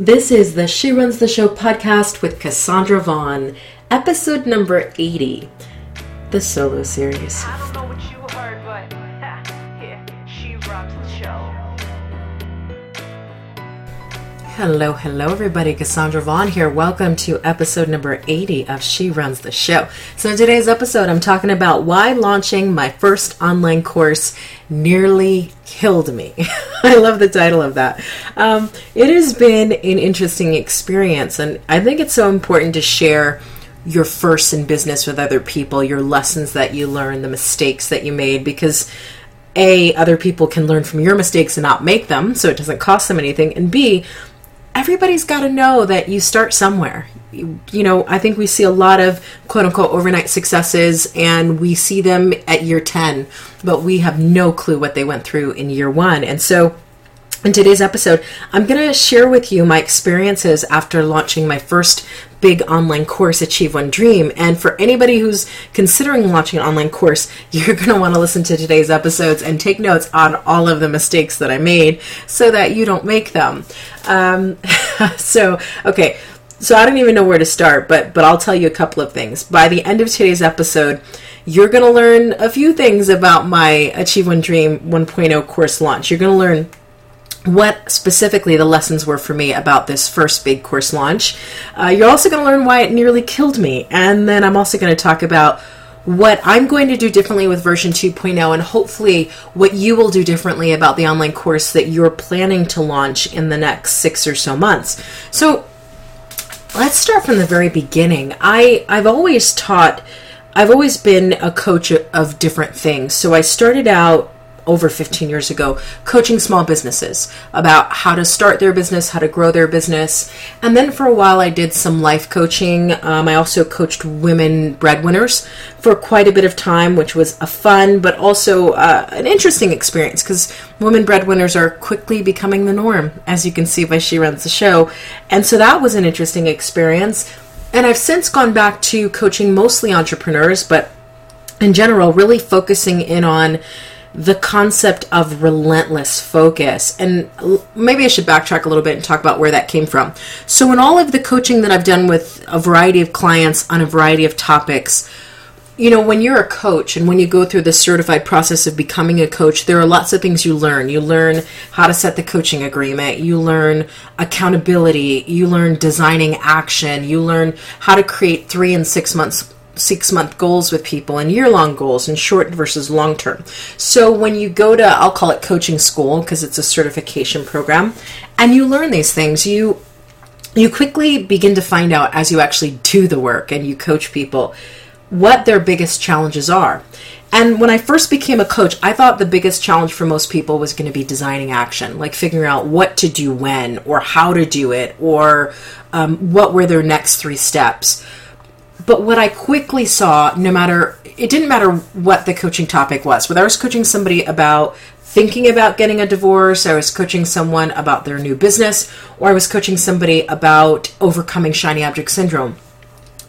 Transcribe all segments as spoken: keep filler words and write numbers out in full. This is the She Runs the Show podcast with Cassandra Vaughn, episode number eighty, the solo series. I don't know what you heard, but yeah, she runs the show. Hello, hello everybody. Cassandra Vaughn here. Welcome to episode number eighty of She Runs the Show. So in today's episode, I'm talking about why launching my first online course nearly killed me. I love the title of that. Um, it has been an interesting experience, and I think it's so important to share your firsts in business with other people, your lessons that you learned, the mistakes that you made, because A, other people can learn from your mistakes and not make them, so it doesn't cost them anything, and B, everybody's got to know that you start somewhere. You, you know, I think we see a lot of quote-unquote overnight successes, and we see them at year ten, but we have no clue what they went through in year one. And so in today's episode, I'm going to share with you my experiences after launching my first big online course, Achieve One Dream. And for anybody who's considering launching an online course, you're going to want to listen to today's episodes and take notes on all of the mistakes that I made so that you don't make them. Um, so, okay. So I don't even know where to start, but but I'll tell you a couple of things. By the end of today's episode, you're going to learn a few things about my Achieve One Dream one point oh course launch. You're going to learn what specifically the lessons were for me about this first big course launch. Uh, you're also going to learn why it nearly killed me. And then I'm also going to talk about what I'm going to do differently with version two point oh, and hopefully what you will do differently about the online course that you're planning to launch in the next six or so months. So let's start from the very beginning. I, I've always taught, I've always been a coach of different things. So I started out over fifteen years ago, coaching small businesses about how to start their business, how to grow their business. And then for a while, I did some life coaching. Um, I also coached women breadwinners for quite a bit of time, which was a fun, but also uh, an interesting experience, because women breadwinners are quickly becoming the norm, as you can see by She Runs the Show. And so that was an interesting experience. And I've since gone back to coaching mostly entrepreneurs, but in general, really focusing in on the concept of relentless focus. And maybe I should backtrack a little bit and talk about where that came from. So in all of the coaching that I've done with a variety of clients on a variety of topics, you know, when you're a coach and when you go through the certified process of becoming a coach, there are lots of things you learn. You learn how to set the coaching agreement. You learn accountability. You learn designing action. You learn how to create three and six months six-month goals with people, and year-long goals, and short versus long-term. So when you go to, I'll call it coaching school, because it's a certification program, and you learn these things, you you quickly begin to find out as you actually do the work and you coach people what their biggest challenges are. And when I first became a coach, I thought the biggest challenge for most people was going to be designing action, like figuring out what to do when, or how to do it, or um, what were their next three steps. But what I quickly saw, no matter, it didn't matter what the coaching topic was. Whether I was coaching somebody about thinking about getting a divorce, I was coaching someone about their new business, or I was coaching somebody about overcoming shiny object syndrome,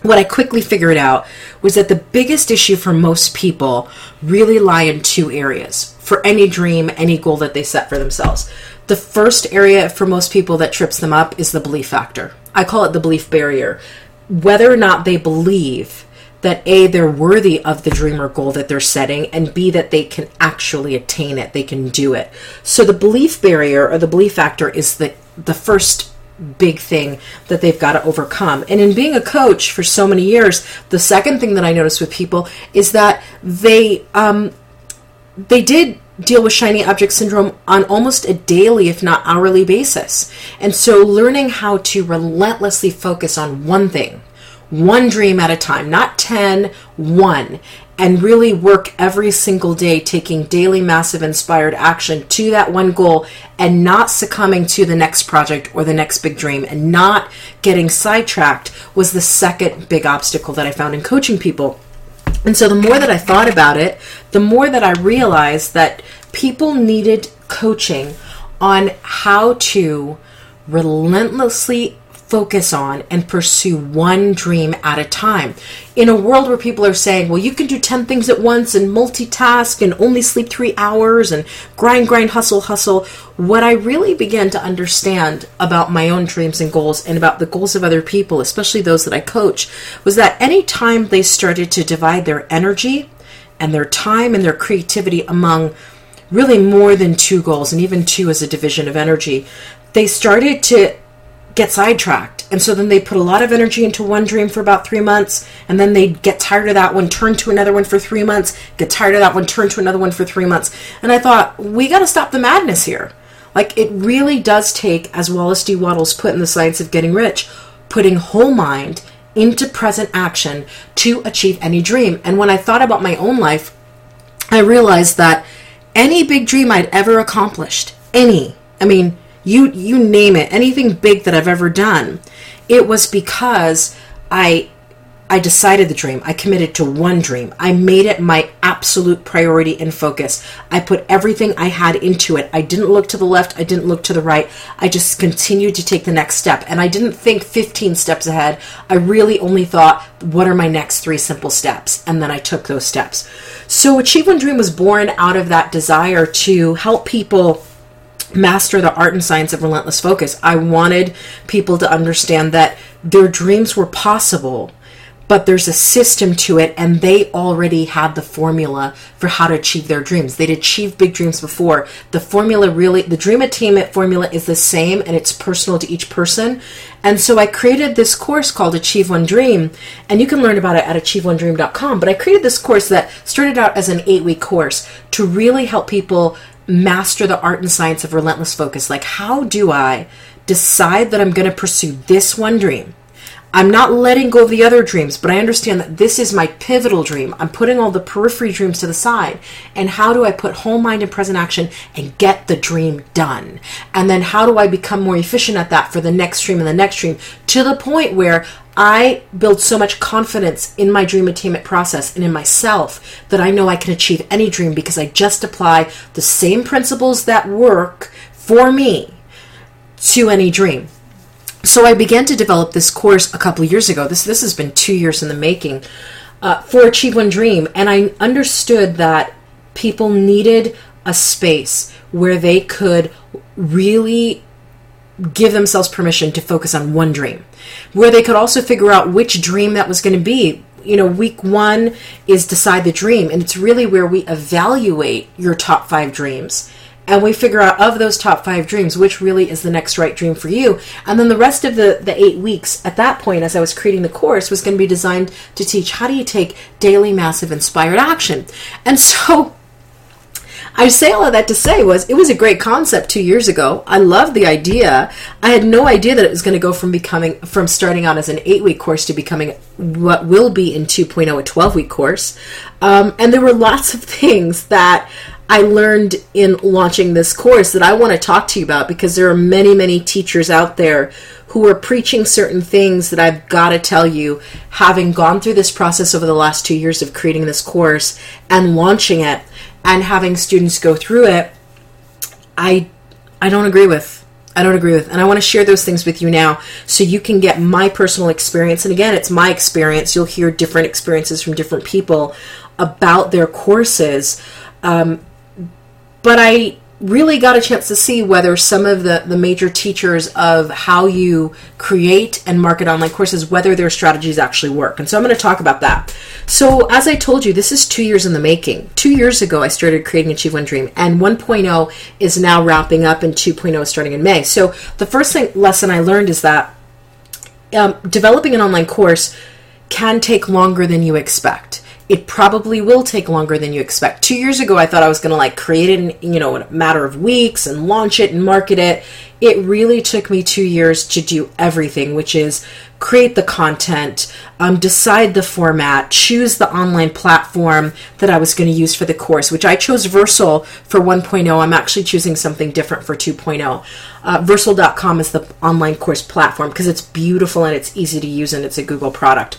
what I quickly figured out was that the biggest issue for most people really lie in two areas for any dream, any goal that they set for themselves. The first area for most people that trips them up is the belief factor. I call it the belief barrier. Whether or not they believe that A, they're worthy of the dream or goal that they're setting, and B, that they can actually attain it, they can do it. So the belief barrier or the belief factor is the, the first big thing that they've got to overcome. And in being a coach for so many years, the second thing that I noticed with people is that they um, they did deal with shiny object syndrome on almost a daily, if not hourly basis. And so learning how to relentlessly focus on one thing, one dream at a time, not ten, one, and really work every single day, taking daily massive inspired action to that one goal and not succumbing to the next project or the next big dream and not getting sidetracked was the second big obstacle that I found in coaching people. And so the more that I thought about it, the more that I realized that people needed coaching on how to relentlessly focus on and pursue one dream at a time. In a world where people are saying, well, you can do ten things at once and multitask and only sleep three hours and grind, grind, hustle, hustle, what I really began to understand about my own dreams and goals and about the goals of other people, especially those that I coach, was that any time they started to divide their energy and their time and their creativity among really more than two goals, and even two as a division of energy, they started to get sidetracked. And so then they put a lot of energy into one dream for about three months, and then they'd get tired of that one, turn to another one for three months, get tired of that one, turn to another one for three months. And I thought, we got to stop the madness here. Like, it really does take, as Wallace D. Wattles put in The Science of Getting Rich, putting whole mind into present action to achieve any dream. And when I thought about my own life, I realized that any big dream I'd ever accomplished, any, I mean, you you name it, anything big that I've ever done, it was because I I decided the dream. I committed to one dream. I made it my absolute priority and focus. I put everything I had into it. I didn't look to the left. I didn't look to the right. I just continued to take the next step. And I didn't think fifteen steps ahead. I really only thought, what are my next three simple steps? And then I took those steps. So Achieve One Dream was born out of that desire to help people master the art and science of relentless focus. I wanted people to understand that their dreams were possible, but there's a system to it, and they already had the formula for how to achieve their dreams. They'd achieved big dreams before. The formula really, the dream attainment formula is the same, and it's personal to each person. And so I created this course called Achieve One Dream, and you can learn about it at achieve one dream dot com. But I created this course that started out as an eight-week course to really help people master the art and science of relentless focus. Like, how do I decide that I'm going to pursue this one dream? I'm not letting go of the other dreams, but I understand that this is my pivotal dream. I'm putting all the periphery dreams to the side. And how do I put whole mind and present action and get the dream done? And then how do I become more efficient at that for the next dream and the next dream, to the point where I build so much confidence in my dream attainment process and in myself that I know I can achieve any dream, because I just apply the same principles that work for me to any dream. So I began to develop this course a couple of years ago. This this has been two years in the making uh, for Achieve One Dream. And I understood that people needed a space where they could really give themselves permission to focus on one dream, where they could also figure out which dream that was going to be. You know, week one is decide the dream. And it's really where we evaluate your top five dreams. And we figure out, of those top five dreams, which really is the next right dream for you. And then the rest of the, the eight weeks at that point, as I was creating the course, was going to be designed to teach, how do you take daily massive inspired action? And so I say all of that to say was, it was a great concept two years ago. I loved the idea. I had no idea that it was going to go from becoming, from starting out as an eight-week course to becoming what will be in two point oh, a twelve-week course. Um, and there were lots of things that I learned in launching this course that I want to talk to you about, because there are many, many teachers out there who are preaching certain things that I've got to tell you, having gone through this process over the last two years of creating this course and launching it and having students go through it, I I don't agree with. I don't agree with. And I want to share those things with you now so you can get my personal experience. And again, it's my experience. You'll hear different experiences from different people about their courses. Um, But I really got a chance to see whether some of the, the major teachers of how you create and market online courses, whether their strategies actually work. And so I'm going to talk about that. So as I told you, this is two years in the making. Two years ago, I started creating Achieve One Dream, and one point oh is now wrapping up, and two point oh is starting in May. So the first thing, lesson I learned is that um, developing an online course can take longer than you expect. It probably will take longer than you expect. Two years ago, I thought I was going to like create it in, you know, in a matter of weeks and launch it and market it. It really took me two years to do everything, which is create the content, um, decide the format, choose the online platform that I was going to use for the course, which I chose Versal for one point oh. I'm actually choosing something different for two point oh. Uh, Versal dot com is the online course platform because it's beautiful and it's easy to use and it's a Google product.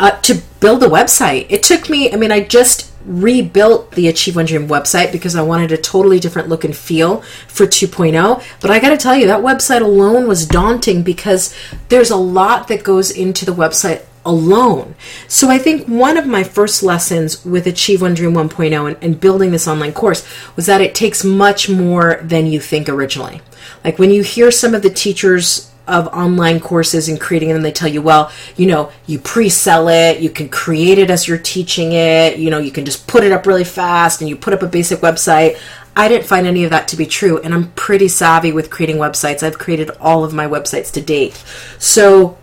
Uh, to build a website, it took me, I mean, I just rebuilt the Achieve One Dream website because I wanted a totally different look and feel for two point oh. But I got to tell you, that website alone was daunting because there's a lot that goes into the website alone. So I think one of my first lessons with Achieve One Dream one point oh and, and building this online course was that it takes much more than you think originally. Like when you hear some of the teachers of online courses and creating them, they tell you, well, you know, you pre-sell it, you can create it as you're teaching it, you know, you can just put it up really fast and you put up a basic website. I didn't find any of that to be true, and I'm pretty savvy with creating websites. I've created all of my websites to date. So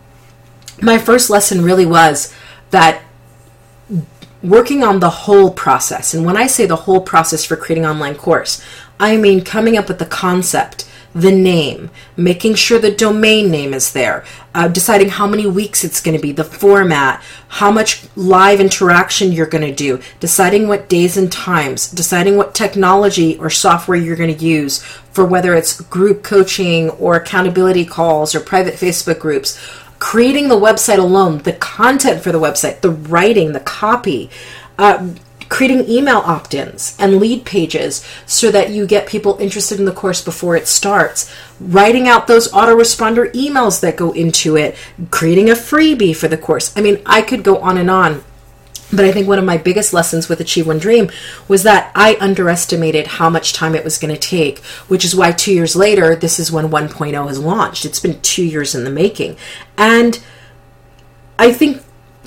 my first lesson really was that working on the whole process, and when I say the whole process for creating an online course, I mean coming up with the concept, the name, making sure the domain name is there, uh, deciding how many weeks it's going to be, the format, how much live interaction you're going to do, deciding what days and times, deciding what technology or software you're going to use for whether it's group coaching or accountability calls or private Facebook groups, creating the website alone, the content for the website, the writing, the copy, uh, creating email opt-ins and lead pages so that you get people interested in the course before it starts, writing out those autoresponder emails that go into it, creating a freebie for the course. I mean, I could go on and on, but I think one of my biggest lessons with Achieve One Dream was that I underestimated how much time it was going to take, which is why two years later, this is when one point oh has launched. It's been two years in the making. And I think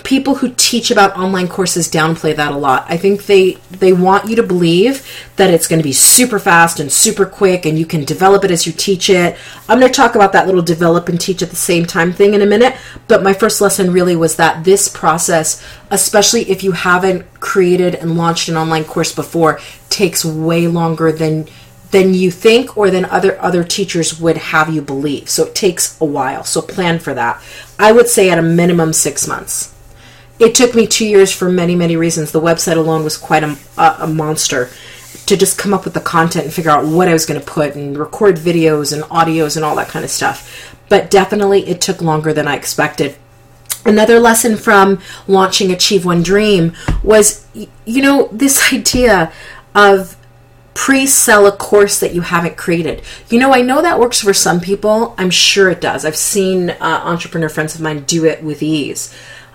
people who teach about online courses downplay that a lot. I think they they want you to believe that it's going to be super fast and super quick and you can develop it as you teach it. I'm going to talk about that little develop and teach at the same time thing in a minute, but my first lesson really was that this process, especially if you haven't created and launched an online course before, takes way longer than than you think or than other other teachers would have you believe. So it takes a while. So plan for that. I would say at a minimum six months. It took me two years for many, many reasons. The website alone was quite a, a monster to just come up with the content and figure out what I was going to put and record videos and audios and all that kind of stuff. But definitely it took longer than I expected. Another lesson from launching Achieve One Dream was, you know, this idea of pre-sell a course that you haven't created. You know, I know that works for some people. I'm sure it does. I've seen uh, entrepreneur friends of mine do it with ease.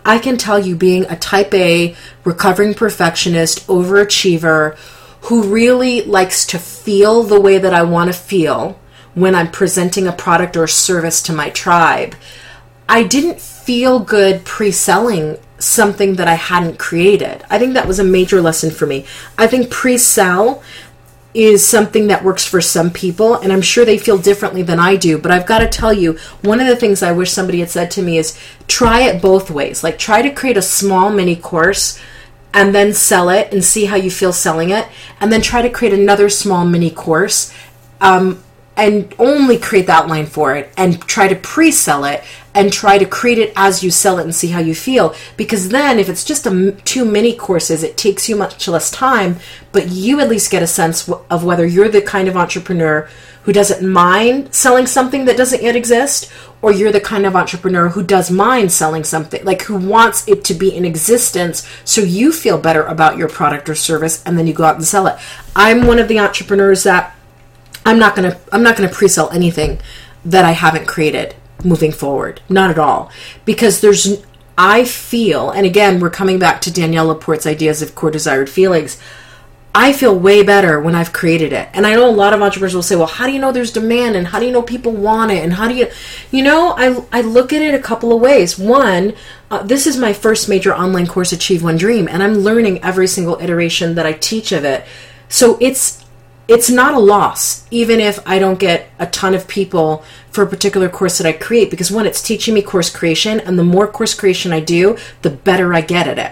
I can tell you, being a type A, recovering perfectionist, overachiever, who really likes to feel the way that I want to feel when I'm presenting a product or service to my tribe, I didn't feel good pre-selling something that I hadn't created. I think that was a major lesson for me. I think pre-sell is something that works for some people, and I'm sure they feel differently than I do, but I've got to tell you, one of the things I wish somebody had said to me is try it both ways. Like, try to create a small mini course and then sell it and see how you feel selling it, and then try to create another small mini course um, and only create the outline for it and try to pre-sell it and try to create it as you sell it and see how you feel. Because then if it's just a, too many courses, it takes you much less time, but you at least get a sense w- of whether you're the kind of entrepreneur who doesn't mind selling something that doesn't yet exist, or you're the kind of entrepreneur who does mind selling something, like who wants it to be in existence so you feel better about your product or service, and then you go out and sell it. I'm one of the entrepreneurs that I'm not gonna I'm not gonna pre-sell anything that I haven't created moving forward. Not at all. Because there's, I feel, and again, we're coming back to Danielle Laporte's ideas of core desired feelings. I feel way better when I've created it. And I know a lot of entrepreneurs will say, well, how do you know there's demand? And how do you know people want it? And how do you, you know, I, I look at it a couple of ways. One, uh, this is my first major online course, Achieve One Dream, and I'm learning every single iteration that I teach of it. So it's, It's not a loss, even if I don't get a ton of people for a particular course that I create, because one, it's teaching me course creation, and the more course creation I do, the better I get at it.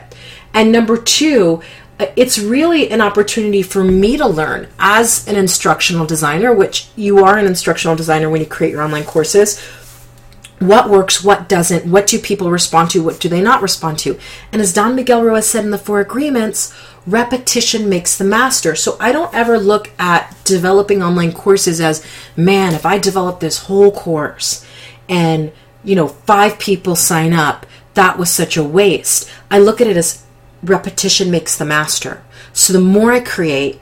And number two, it's really an opportunity for me to learn as an instructional designer, which you are an instructional designer when you create your online courses. What works, what doesn't, what do people respond to, what do they not respond to? And as Don Miguel Ruiz said in The Four Agreements, repetition makes the master. So I don't ever look at developing online courses as, man, if I develop this whole course and, you know, five people sign up, that was such a waste. I look at it as repetition makes the master. So the more I create,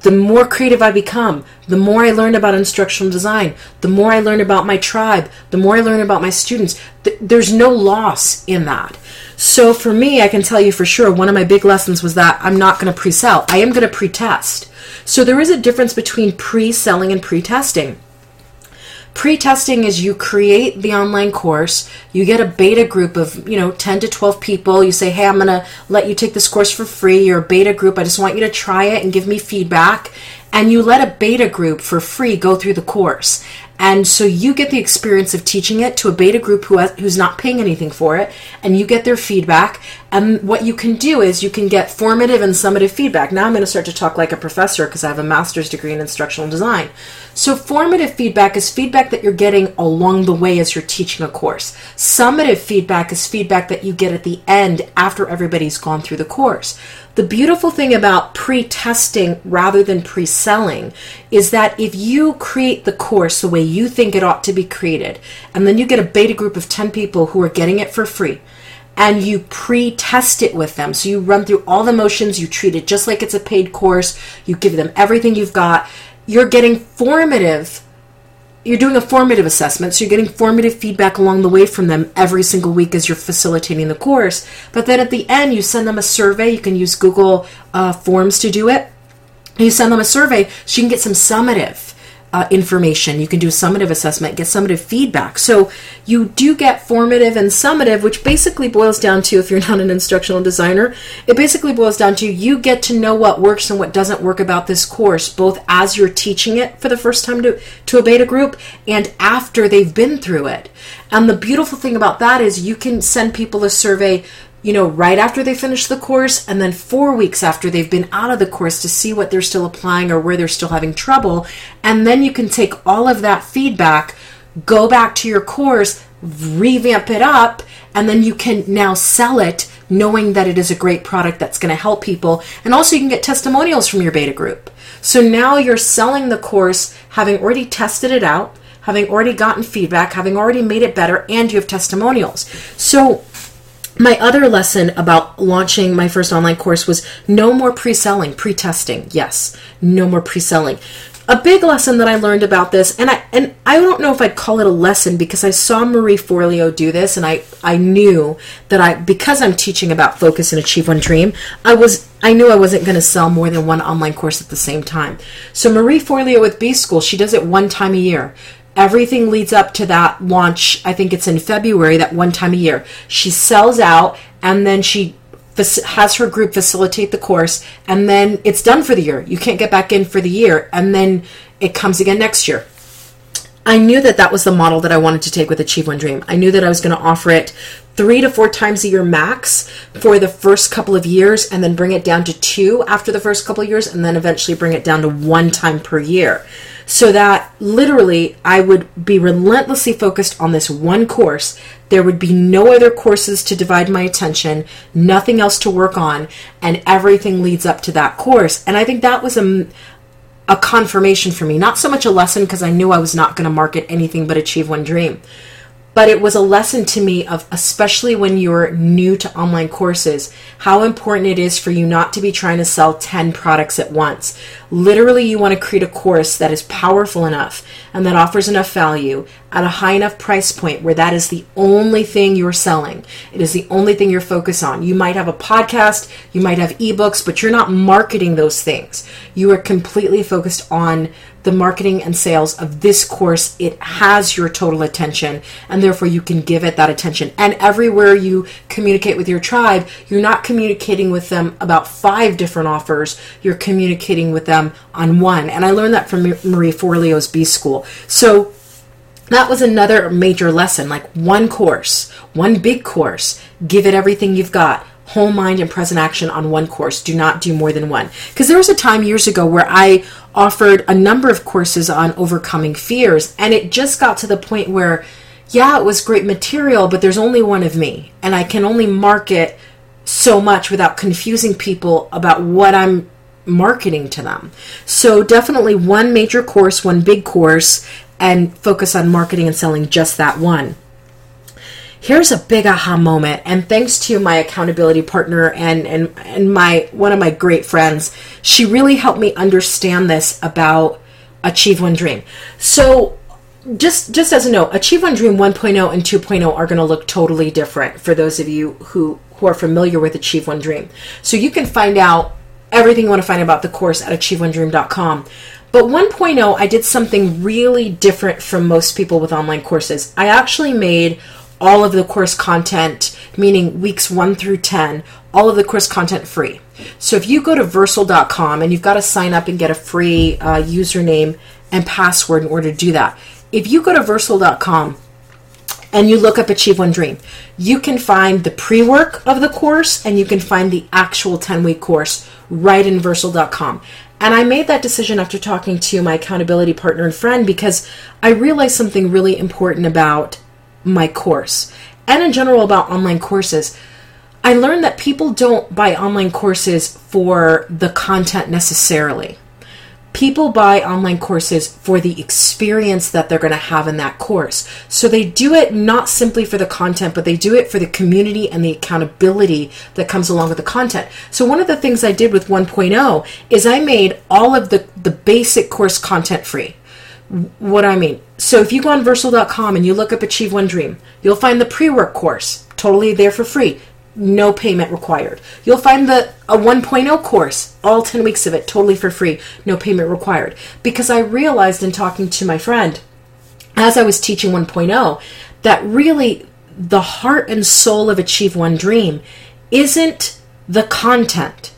the more creative I become, the more I learn about instructional design, the more I learn about my tribe, the more I learn about my students. Th- there's no loss in that. So for me, I can tell you for sure, one of my big lessons was that I'm not going to pre-sell. I am going to pre-test. So there is a difference between pre-selling and pre-testing. Pre-testing is you create the online course, you get a beta group of, you know, ten to twelve people. You say, hey, I'm going to let you take this course for free. You're a beta group. I just want you to try it and give me feedback. And you let a beta group for free go through the course. And so you get the experience of teaching it to a beta group who has, who's not paying anything for it, and you get their feedback. And what you can do is you can get formative and summative feedback. Now I'm going to start to talk like a professor because I have a master's degree in instructional design. So formative feedback is feedback that you're getting along the way as you're teaching a course. Summative feedback is feedback that you get at the end after everybody's gone through the course. The beautiful thing about pre-testing rather than pre-selling is that if you create the course the way you think it ought to be created, and then you get a beta group of ten people who are getting it for free, and you pre-test it with them. So you run through all the motions, you treat it just like it's a paid course, you give them everything you've got, you're getting formative, you're doing a formative assessment, so you're getting formative feedback along the way from them every single week as you're facilitating the course. But then at the end, you send them a survey. You can use Google uh, Forms to do it. You send them a survey so you can get some summative Uh, information. You can do a summative assessment, get summative feedback. So you do get formative and summative, which basically boils down to, if you're not an instructional designer, it basically boils down to you get to know what works and what doesn't work about this course, both as you're teaching it for the first time to, to a beta group and after they've been through it. And the beautiful thing about that is you can send people a survey, you know, right after they finish the course and then four weeks after they've been out of the course to see what they're still applying or where they're still having trouble. And then you can take all of that feedback, go back to your course, revamp it up, and then you can now sell it knowing that it is a great product that's going to help people. And also you can get testimonials from your beta group. So now you're selling the course, having already tested it out, having already gotten feedback, having already made it better, and you have testimonials. So my other lesson about launching my first online course was no more pre-selling, pre-testing. Yes, no more pre-selling. A big lesson that I learned about this, and I and I don't know if I'd call it a lesson because I saw Marie Forleo do this, and I, I knew that I because I'm teaching about focus and Achieve One Dream, I was I knew I wasn't going to sell more than one online course at the same time. So Marie Forleo with B-School, she does it one time a year. Everything leads up to that launch. I think it's in February, that one time a year. She sells out, and then she has her group facilitate the course, and then it's done for the year. You can't get back in for the year, and then it comes again next year. I knew that that was the model that I wanted to take with Achieve One Dream. I knew that I was going to offer it three to four times a year max for the first couple of years, and then bring it down to two after the first couple of years, and then eventually bring it down to one time per year. So that literally I would be relentlessly focused on this one course. There would be no other courses to divide my attention, nothing else to work on, and everything leads up to that course. And I think that was a, a confirmation for me, not so much a lesson because I knew I was not going to market anything but Achieve One Dream. But it was a lesson to me of, especially when you're new to online courses, how important it is for you not to be trying to sell ten products at once. Literally, you want to create a course that is powerful enough and that offers enough value at a high enough price point where that is the only thing you're selling. It is the only thing you're focused on. You might have a podcast, you might have ebooks, but you're not marketing those things. You are completely focused on the marketing and sales of this course. It has your total attention, and therefore you can give it that attention. And everywhere you communicate with your tribe, you're not communicating with them about five different offers. You're communicating with them on one. And I learned that from Marie Forleo's B-School. So that was another major lesson, like one course, one big course, give it everything you've got. Whole mind and present action on one course. Do not do more than one. Because there was a time years ago where I offered a number of courses on overcoming fears, and it just got to the point where, yeah, it was great material, but there's only one of me, and I can only market so much without confusing people about what I'm marketing to them. So definitely one major course, one big course, and focus on marketing and selling just that one. here's a big aha moment. And thanks to my accountability partner and, and, and my one of my great friends, she really helped me understand this about Achieve One Dream. So just just as a note, Achieve One Dream one point oh and two point oh are going to look totally different for those of you who, who are familiar with Achieve One Dream. So you can find out everything you want to find about the course at achieve one dream dot com. But one point oh, I did something really different from most people with online courses. I actually made all of the course content, meaning weeks one through ten, all of the course content free. So if you go to versal dot com and you've got to sign up and get a free uh, username and password in order to do that. If you go to versal dot com and you look up Achieve One Dream, you can find the pre-work of the course and you can find the actual ten-week course right in versal dot com. And I made that decision after talking to my accountability partner and friend because I realized something really important about my course and in general about online courses. I learned that people don't buy online courses for the content necessarily. People buy online courses for the experience that they're going to have in that course. So they do it not simply for the content, but they do it for the community and the accountability that comes along with the content. So one of the things I did with one point oh is I made all of the, the basic course content free. What do I mean? So if you go on versal dot com and you look up Achieve One Dream, you'll find the pre-work course, totally there for free. No payment required. You'll find the a one point oh course, all ten weeks of it, totally for free, no payment required. Because I realized in talking to my friend, as I was teaching one point oh, that really the heart and soul of Achieve One Dream isn't the content.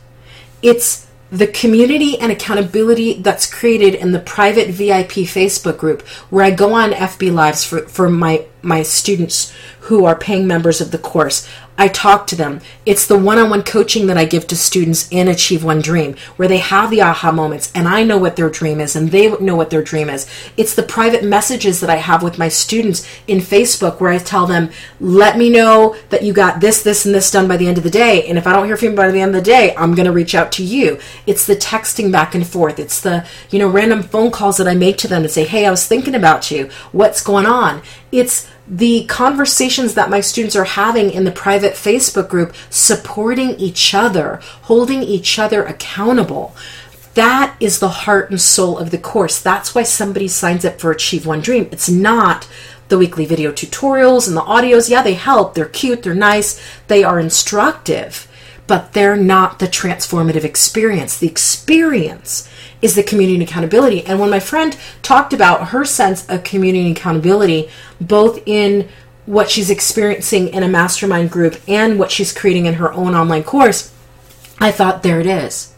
It's the community and accountability that's created in the private V I P Facebook group where I go on F B Lives for, for my, my students who are paying members of the course. I talk to them. It's the one-on-one coaching that I give to students in Achieve One Dream where they have the aha moments and I know what their dream is and they know what their dream is. It's the private messages that I have with my students in Facebook where I tell them, let me know that you got this, this, and this done by the end of the day. And if I don't hear from you by the end of the day, I'm going to reach out to you. It's the texting back and forth. It's the, you know, random phone calls that I make to them to say, hey, I was thinking about you. What's going on? It's the conversations that my students are having in the private Facebook group, supporting each other, holding each other accountable. That is the heart and soul of the course. That's why somebody signs up for Achieve One Dream. It's not the weekly video tutorials and the audios. Yeah, they help. They're cute. They're nice. They are instructive, but they're not the transformative experience. The experience is the community and accountability. And when my friend talked about her sense of community and accountability, both in what she's experiencing in a mastermind group and what she's creating in her own online course, I thought, there it is.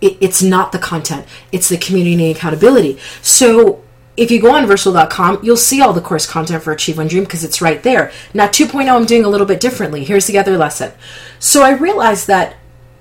It, it's not the content. It's the community and accountability. So if you go on versal dot com, you'll see all the course content for Achieve One Dream because it's right there. Now, two point oh, I'm doing a little bit differently. Here's the other lesson. So I realized that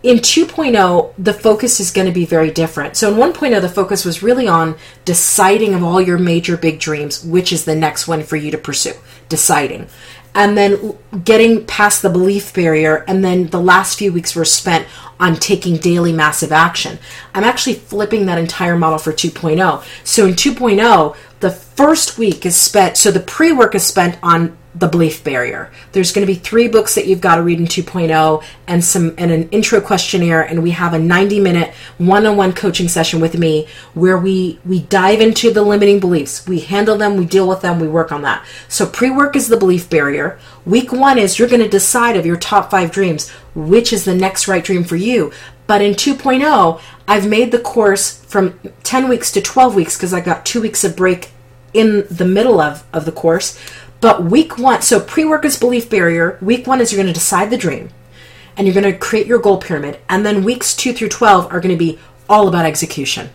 in two point oh, the focus is going to be very different. So in one point oh, the focus was really on deciding of all your major big dreams, which is the next one for you to pursue, deciding. And then getting past the belief barrier, and then the last few weeks were spent on taking daily massive action. I'm actually flipping that entire model for two point oh. So in two point oh, the first week is spent, so the pre-work is spent on the belief barrier. There's going to be three books that you've got to read in two point oh and some and an intro questionnaire, and we have a ninety minute one-on-one coaching session with me where we we dive into the limiting beliefs. We handle them, we deal with them, we work on that. So pre-work is the belief barrier. Week one is you're going to decide of your top five dreams, which is the next right dream for you. But in two point oh, I've made the course from ten weeks to twelve weeks because I got two weeks of break in the middle of, of the course. But week one, so pre-work is belief barrier. Week one is you're going to decide the dream and you're going to create your goal pyramid. And then weeks two through twelve are going to be all about execution,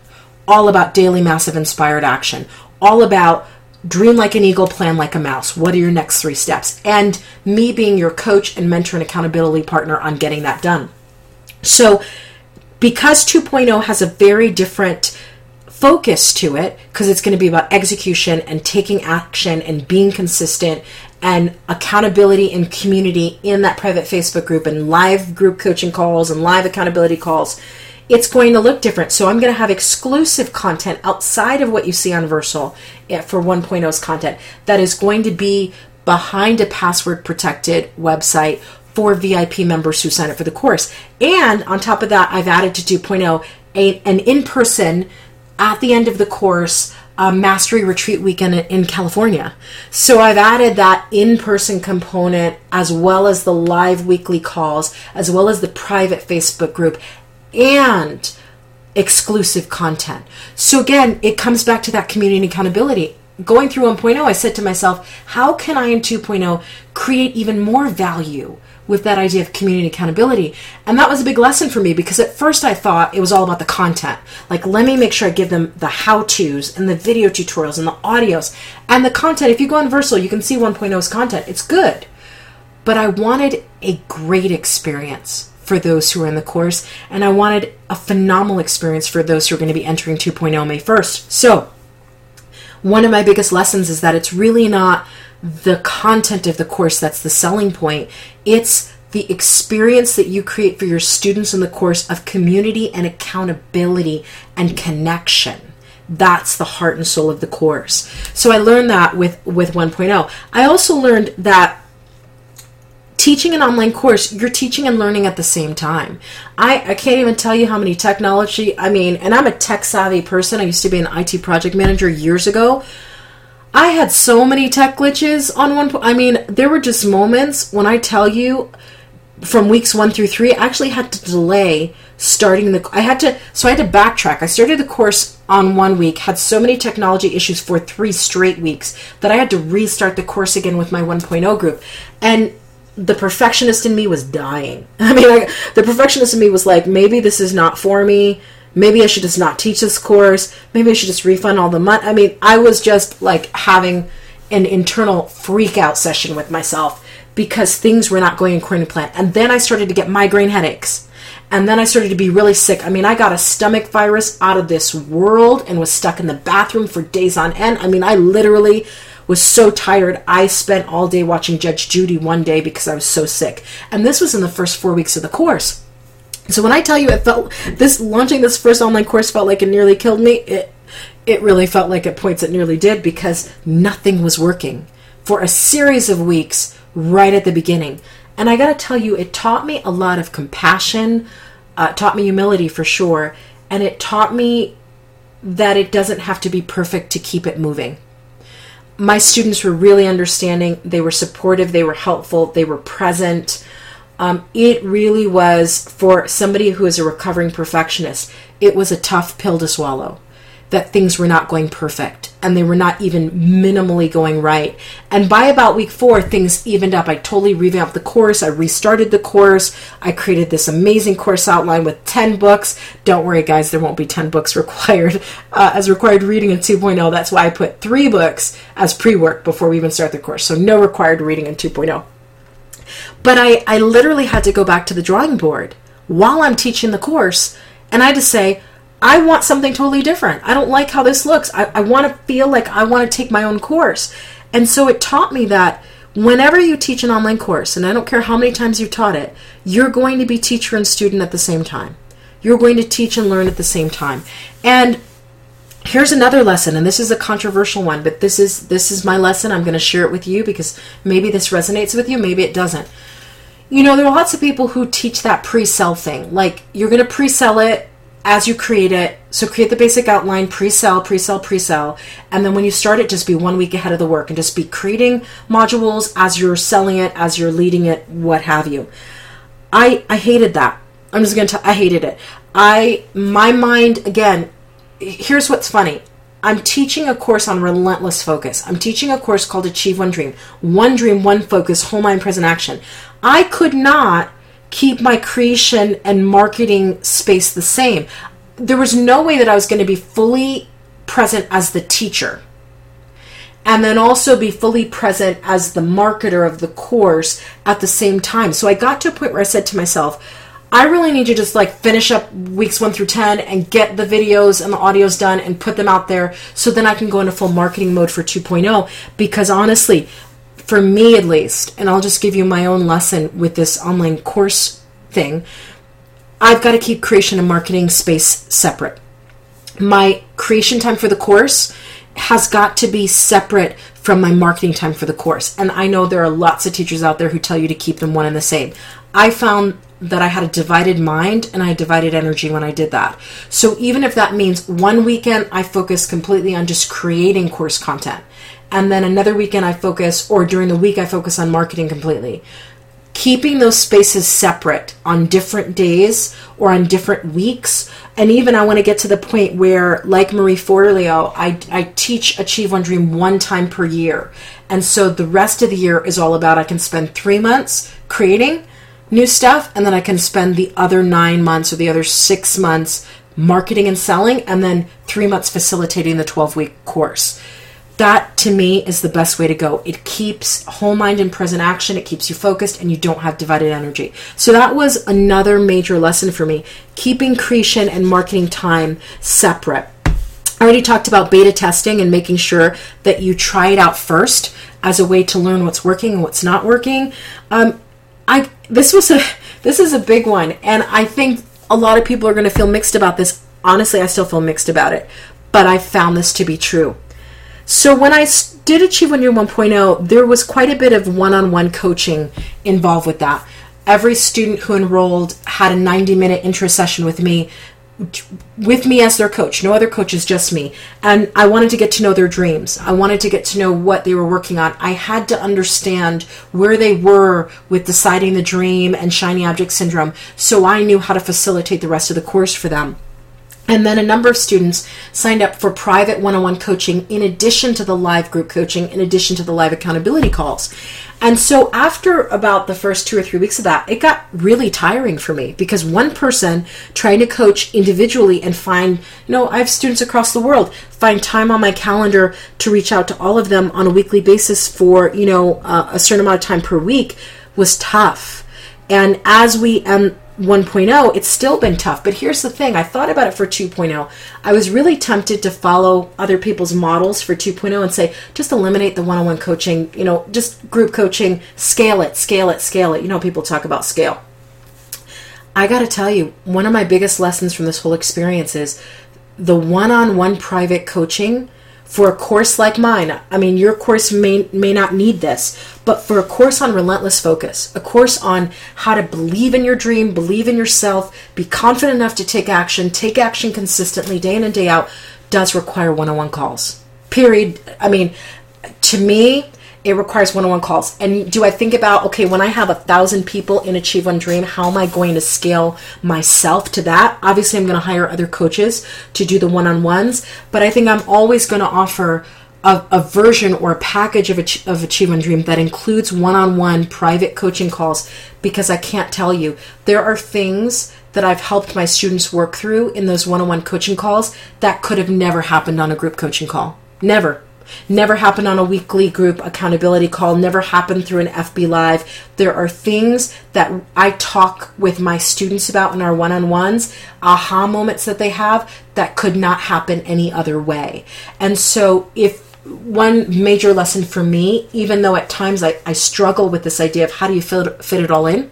all about daily massive inspired action, all about dream like an eagle, plan like a mouse. What are your next three steps? And me being your coach and mentor and accountability partner on getting that done. So because two point oh has a very different focus to it, because it's going to be about execution and taking action and being consistent and accountability and community in that private Facebook group and live group coaching calls and live accountability calls, it's going to look different. So I'm going to have exclusive content outside of what you see on Versal for one point oh's content that is going to be behind a password protected website for V I P members who sign up for the course. And on top of that, I've added to two point oh a, an in-person at the end of the course a mastery retreat weekend in California. So I've added that in-person component, as well as the live weekly calls, as well as the private Facebook group and exclusive content. So again, it comes back to that community accountability. Going through one point oh, I said to myself, how can I in two point oh create even more value with that idea of community accountability? And that was a big lesson for me, because at first I thought it was all about the content. Like, let me make sure I give them the how-tos and the video tutorials and the audios and the content. If you go on Versal, you can see one point oh's content. It's good. But I wanted a great experience for those who are in the course, and I wanted a phenomenal experience for those who are going to be entering two point oh May first. So one of my biggest lessons is that it's really not the content of the course that's the selling point. It's the experience that you create for your students in the course of community and accountability and connection. That's the heart and soul of the course. So I learned that with, with one point oh. I also learned that teaching an online course, you're teaching and learning at the same time. I, I can't even tell you how many technology, I mean, and I'm a tech-savvy person. I used to be an I T project manager years ago. I had so many tech glitches on one point. I mean, there were just moments when I tell you from weeks one through three, I actually had to delay starting the, I had to, so I had to backtrack. I started the course on one week, had so many technology issues for three straight weeks that I had to restart the course again with my one point oh group. And the perfectionist in me was dying. I mean, I, the perfectionist in me was like, maybe this is not for me. Maybe I should just not teach this course. Maybe I should just refund all the money. I mean, I was just like having an internal freak out session with myself because things were not going according to plan. And then I started to get migraine headaches. And then I started to be really sick. I mean, I got a stomach virus out of this world and was stuck in the bathroom for days on end. I mean, I literally was so tired. I spent all day watching Judge Judy one day because I was so sick. And this was in the first four weeks of the course. So when I tell you it felt, this launching this first online course felt like it nearly killed me, it it really felt like at points it nearly did, because nothing was working for a series of weeks right at the beginning. And I got to tell you, it taught me a lot of compassion, uh, taught me humility for sure, and it taught me that it doesn't have to be perfect to keep it moving. My students were really understanding, they were supportive, they were helpful, they were present. Um, it really was, for somebody who is a recovering perfectionist, it was a tough pill to swallow that things were not going perfect and they were not even minimally going right. And by about week four, things evened up. I totally revamped the course. I restarted the course. I created this amazing course outline with ten books. Don't worry, guys, there won't be ten books required uh, as required reading in two point oh. That's why I put three books as pre-work before we even start the course. So no required reading in two point oh. But I, I literally had to go back to the drawing board while I'm teaching the course, and I had to say, I want something totally different. I don't like how this looks. I, I want to feel like I want to take my own course. And so it taught me that whenever you teach an online course, and I don't care how many times you taught it, you're going to be teacher and student at the same time. You're going to teach and learn at the same time. And here's another lesson, and this is a controversial one, but this is this is my lesson. I'm going to share it with you because maybe this resonates with you, maybe it doesn't. You know, there are lots of people who teach that pre-sell thing. Like, you're going to pre-sell it as you create it. So create the basic outline, pre-sell, pre-sell, pre-sell. And then when you start it, just be one week ahead of the work and just be creating modules as you're selling it, as you're leading it, what have you. I I hated that. I'm just going to tell I hated it. I, my mind, again, here's what's funny. I'm teaching a course on relentless focus. I'm teaching a course called Achieve One Dream. One dream, one focus, whole mind, present action. I could not keep my creation and marketing space the same. There was no way that I was going to be fully present as the teacher and then also be fully present as the marketer of the course at the same time. So I got to a point where I said to myself, I really need to just like finish up weeks one through ten and get the videos and the audios done and put them out there so then I can go into full marketing mode for two point oh. Because honestly, for me at least, and I'll just give you my own lesson with this online course thing, I've got to keep creation and marketing space separate. My creation time for the course has got to be separate from my marketing time for the course. And I know there are lots of teachers out there who tell you to keep them one and the same. I found that I had a divided mind and I had divided energy when I did that. So even if that means one weekend I focus completely on just creating course content, and then another weekend I focus, or during the week I focus on marketing completely. Keeping those spaces separate on different days or on different weeks. And even I want to get to the point where, like Marie Forleo, I, I teach Achieve One Dream one time per year. And so the rest of the year is all about I can spend three months creating new stuff, and then I can spend the other nine months or the other six months marketing and selling, and then three months facilitating the twelve-week course. That, to me, is the best way to go. It keeps whole mind and present action. It keeps you focused, and you don't have divided energy. So that was another major lesson for me, keeping creation and marketing time separate. I already talked about beta testing and making sure that you try it out first as a way to learn what's working and what's not working. Um, I this was a this is a big one, and I think a lot of people are going to feel mixed about this. Honestly, I still feel mixed about it, but I found this to be true. So when I did Achieve One Year one point oh, there was quite a bit of one-on-one coaching involved with that. Every student who enrolled had a ninety-minute intro session with me, with me as their coach. No other coaches, just me. And I wanted to get to know their dreams. I wanted to get to know what they were working on. I had to understand where they were with deciding the dream and shiny object syndrome, so I knew how to facilitate the rest of the course for them. And then a number of students signed up for private one-on-one coaching in addition to the live group coaching, in addition to the live accountability calls. And so after about the first two or three weeks of that, it got really tiring for me, because one person trying to coach individually and find, you know, I have students across the world, find time on my calendar to reach out to all of them on a weekly basis for, you know, uh, a certain amount of time per week was tough. And as we um. one point oh, it's still been tough. But here's the thing. I thought about it for two point oh. I was really tempted to follow other people's models for two point oh and say, just eliminate the one-on-one coaching, you know, just group coaching, scale it, scale it, scale it. You know, people talk about scale. I got to tell you, one of my biggest lessons from this whole experience is the one-on-one private coaching for a course like mine. I mean, your course may may not need this, but for a course on relentless focus, a course on how to believe in your dream, believe in yourself, be confident enough to take action, take action consistently day in and day out, does require one-on-one calls. Period. I mean, to me, it requires one-on-one calls. And do I think about, okay, when I have a thousand people in Achieve One Dream, how am I going to scale myself to that? Obviously, I'm going to hire other coaches to do the one-on-ones, but I think I'm always going to offer a, a version or a package of, of Achieve One Dream that includes one-on-one private coaching calls, because I can't tell you, there are things that I've helped my students work through in those one-on-one coaching calls that could have never happened on a group coaching call. Never. Never happened on a weekly group accountability call, never happened through an F B Live. There are things that I talk with my students about in our one-on-ones, aha moments that they have that could not happen any other way. And so if one major lesson for me, even though at times I, I struggle with this idea of how do you fit, fit it all in,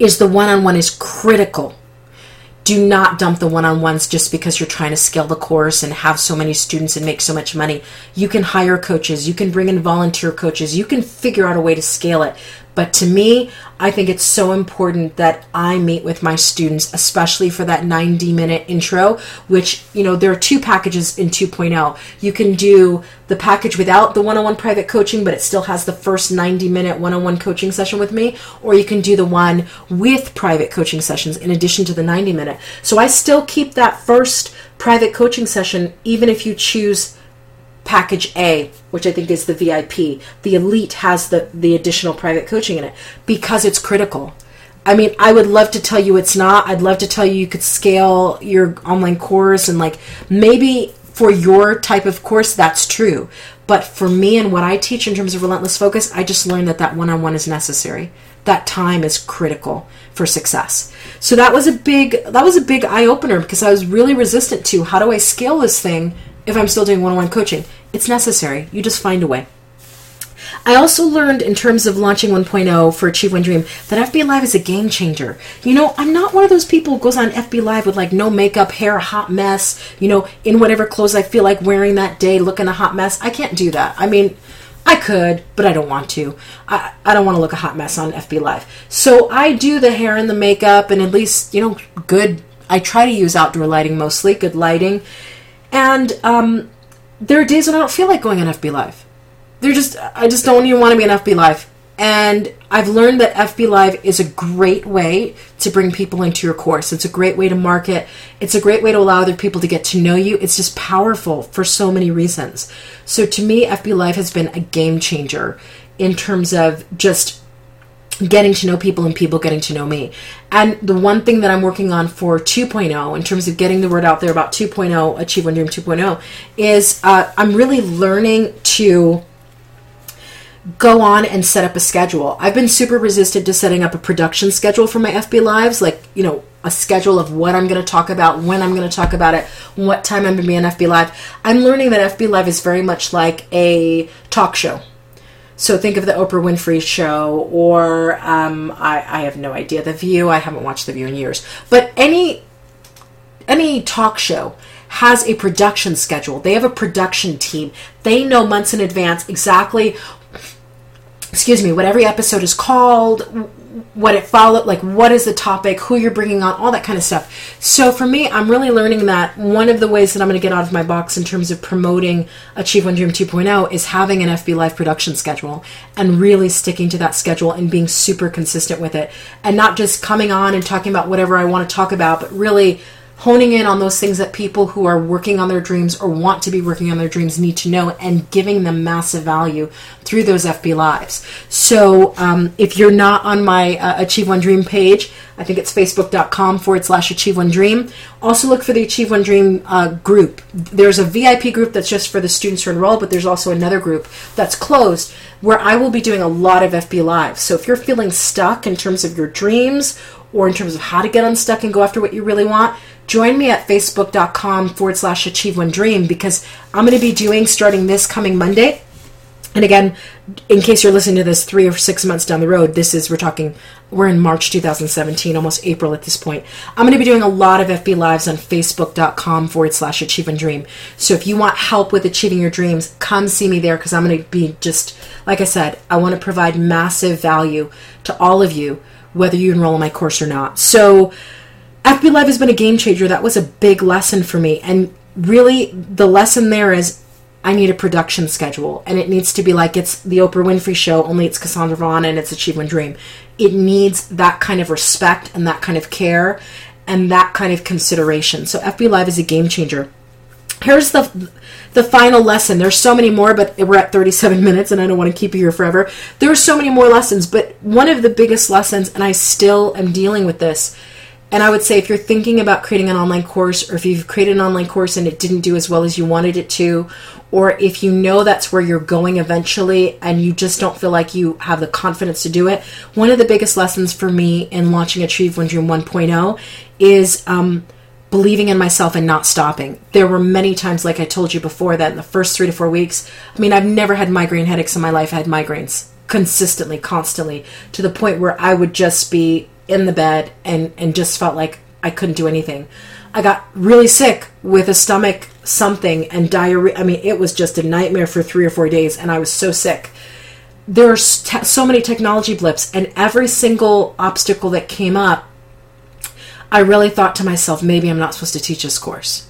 is the one-on-one is critical. Do not dump the one-on-ones just because you're trying to scale the course and have so many students and make so much money. You can hire coaches. You can bring in volunteer coaches. You can figure out a way to scale it. But to me, I think it's so important that I meet with my students, especially for that ninety-minute intro, which, you know, there are two packages in two point oh. You can do the package without the one-on-one private coaching, but it still has the first ninety-minute one-on-one coaching session with me, or you can do the one with private coaching sessions in addition to the ninety-minute. So I still keep that first private coaching session, even if you choose Package A, which I think is the V I P. The Elite has the, the additional private coaching in it, because it's critical. I mean, I would love to tell you it's not. I'd love to tell you you could scale your online course, and like maybe for your type of course, that's true. But for me and what I teach in terms of relentless focus, I just learned that that one-on-one is necessary. That time is critical for success. So that was a big, that was a big eye-opener, because I was really resistant to how do I scale this thing if I'm still doing one-on-one coaching. It's necessary. You just find a way. I also learned in terms of launching one point oh for Achieve One Dream that F B Live is a game changer. You know, I'm not one of those people who goes on F B Live with like no makeup, hair, a hot mess, you know, in whatever clothes I feel like wearing that day, looking a hot mess. I can't do that. I mean, I could, but I don't want to. I, I don't want to look a hot mess on F B Live. So I do the hair and the makeup and at least, you know, good, I try to use outdoor lighting mostly, good lighting. And um, there are days when I don't feel like going on F B Live. They're just, I just don't even want to be on F B Live. And I've learned that F B Live is a great way to bring people into your course. It's a great way to market. It's a great way to allow other people to get to know you. It's just powerful for so many reasons. So to me, F B Live has been a game changer in terms of just getting to know people and people getting to know me. And the one thing that I'm working on for two point oh, in terms of getting the word out there about two point oh, Achieve One Dream two point oh, is uh, I'm really learning to go on and set up a schedule. I've been super resistant to setting up a production schedule for my F B Lives, like, you know, a schedule of what I'm going to talk about, when I'm going to talk about it, what time I'm going to be on F B Live. I'm learning that F B Live is very much like a talk show. So think of the Oprah Winfrey show, or um, I, I have no idea, The View. I haven't watched The View in years. But any any talk show has a production schedule. They have a production team. They know months in advance exactly excuse me, what every episode is called, what it followed, like what is the topic, who you're bringing on, all that kind of stuff. So for me, I'm really learning that one of the ways that I'm going to get out of my box in terms of promoting Achieve One Dream two point oh is having an F B Live production schedule and really sticking to that schedule and being super consistent with it and not just coming on and talking about whatever I want to talk about, but really honing in on those things that people who are working on their dreams or want to be working on their dreams need to know and giving them massive value through those F B Lives. So um, if you're not on my uh, Achieve One Dream page, I think it's facebook.com forward slash Achieve One Dream. Also look for the Achieve One Dream uh, group. There's a V I P group that's just for the students who enroll, but there's also another group that's closed where I will be doing a lot of F B Lives. So if you're feeling stuck in terms of your dreams or in terms of how to get unstuck and go after what you really want, join me at facebook.com forward slash Achieve One Dream because I'm going to be doing, starting this coming Monday, and again, in case you're listening to this three or six months down the road, this is, we're talking, we're in March two thousand seventeen, almost April at this point. I'm going to be doing a lot of F B Lives on facebook.com forward slash Achieve One Dream. So if you want help with achieving your dreams, come see me there because I'm going to be just, like I said, I want to provide massive value to all of you, whether you enroll in my course or not. So F B Live has been a game changer. That was a big lesson for me. And really the lesson there is I need a production schedule, and it needs to be like it's the Oprah Winfrey show, only it's Cassandra Vaughn and it's Achieve One Dream. It needs that kind of respect and that kind of care and that kind of consideration. So F B Live is a game changer. Here's the the final lesson. There's so many more, but we're at thirty-seven minutes and I don't want to keep you here forever. There's so many more lessons, but one of the biggest lessons, and I still am dealing with this, and I would say if you're thinking about creating an online course, or if you've created an online course and it didn't do as well as you wanted it to, or if you know that's where you're going eventually and you just don't feel like you have the confidence to do it, one of the biggest lessons for me in launching Achieve One Dream one point oh is um, believing in myself and not stopping. There were many times, like I told you before, that in the first three to four weeks, I mean, I've never had migraine headaches in my life. I had migraines consistently, constantly, to the point where I would just be in the bed and, and just felt like I couldn't do anything. I got really sick with a stomach something and diarrhea. I mean, it was just a nightmare for three or four days, and I was so sick. There are te- so many technology blips, and every single obstacle that came up, I really thought to myself, maybe I'm not supposed to teach this course.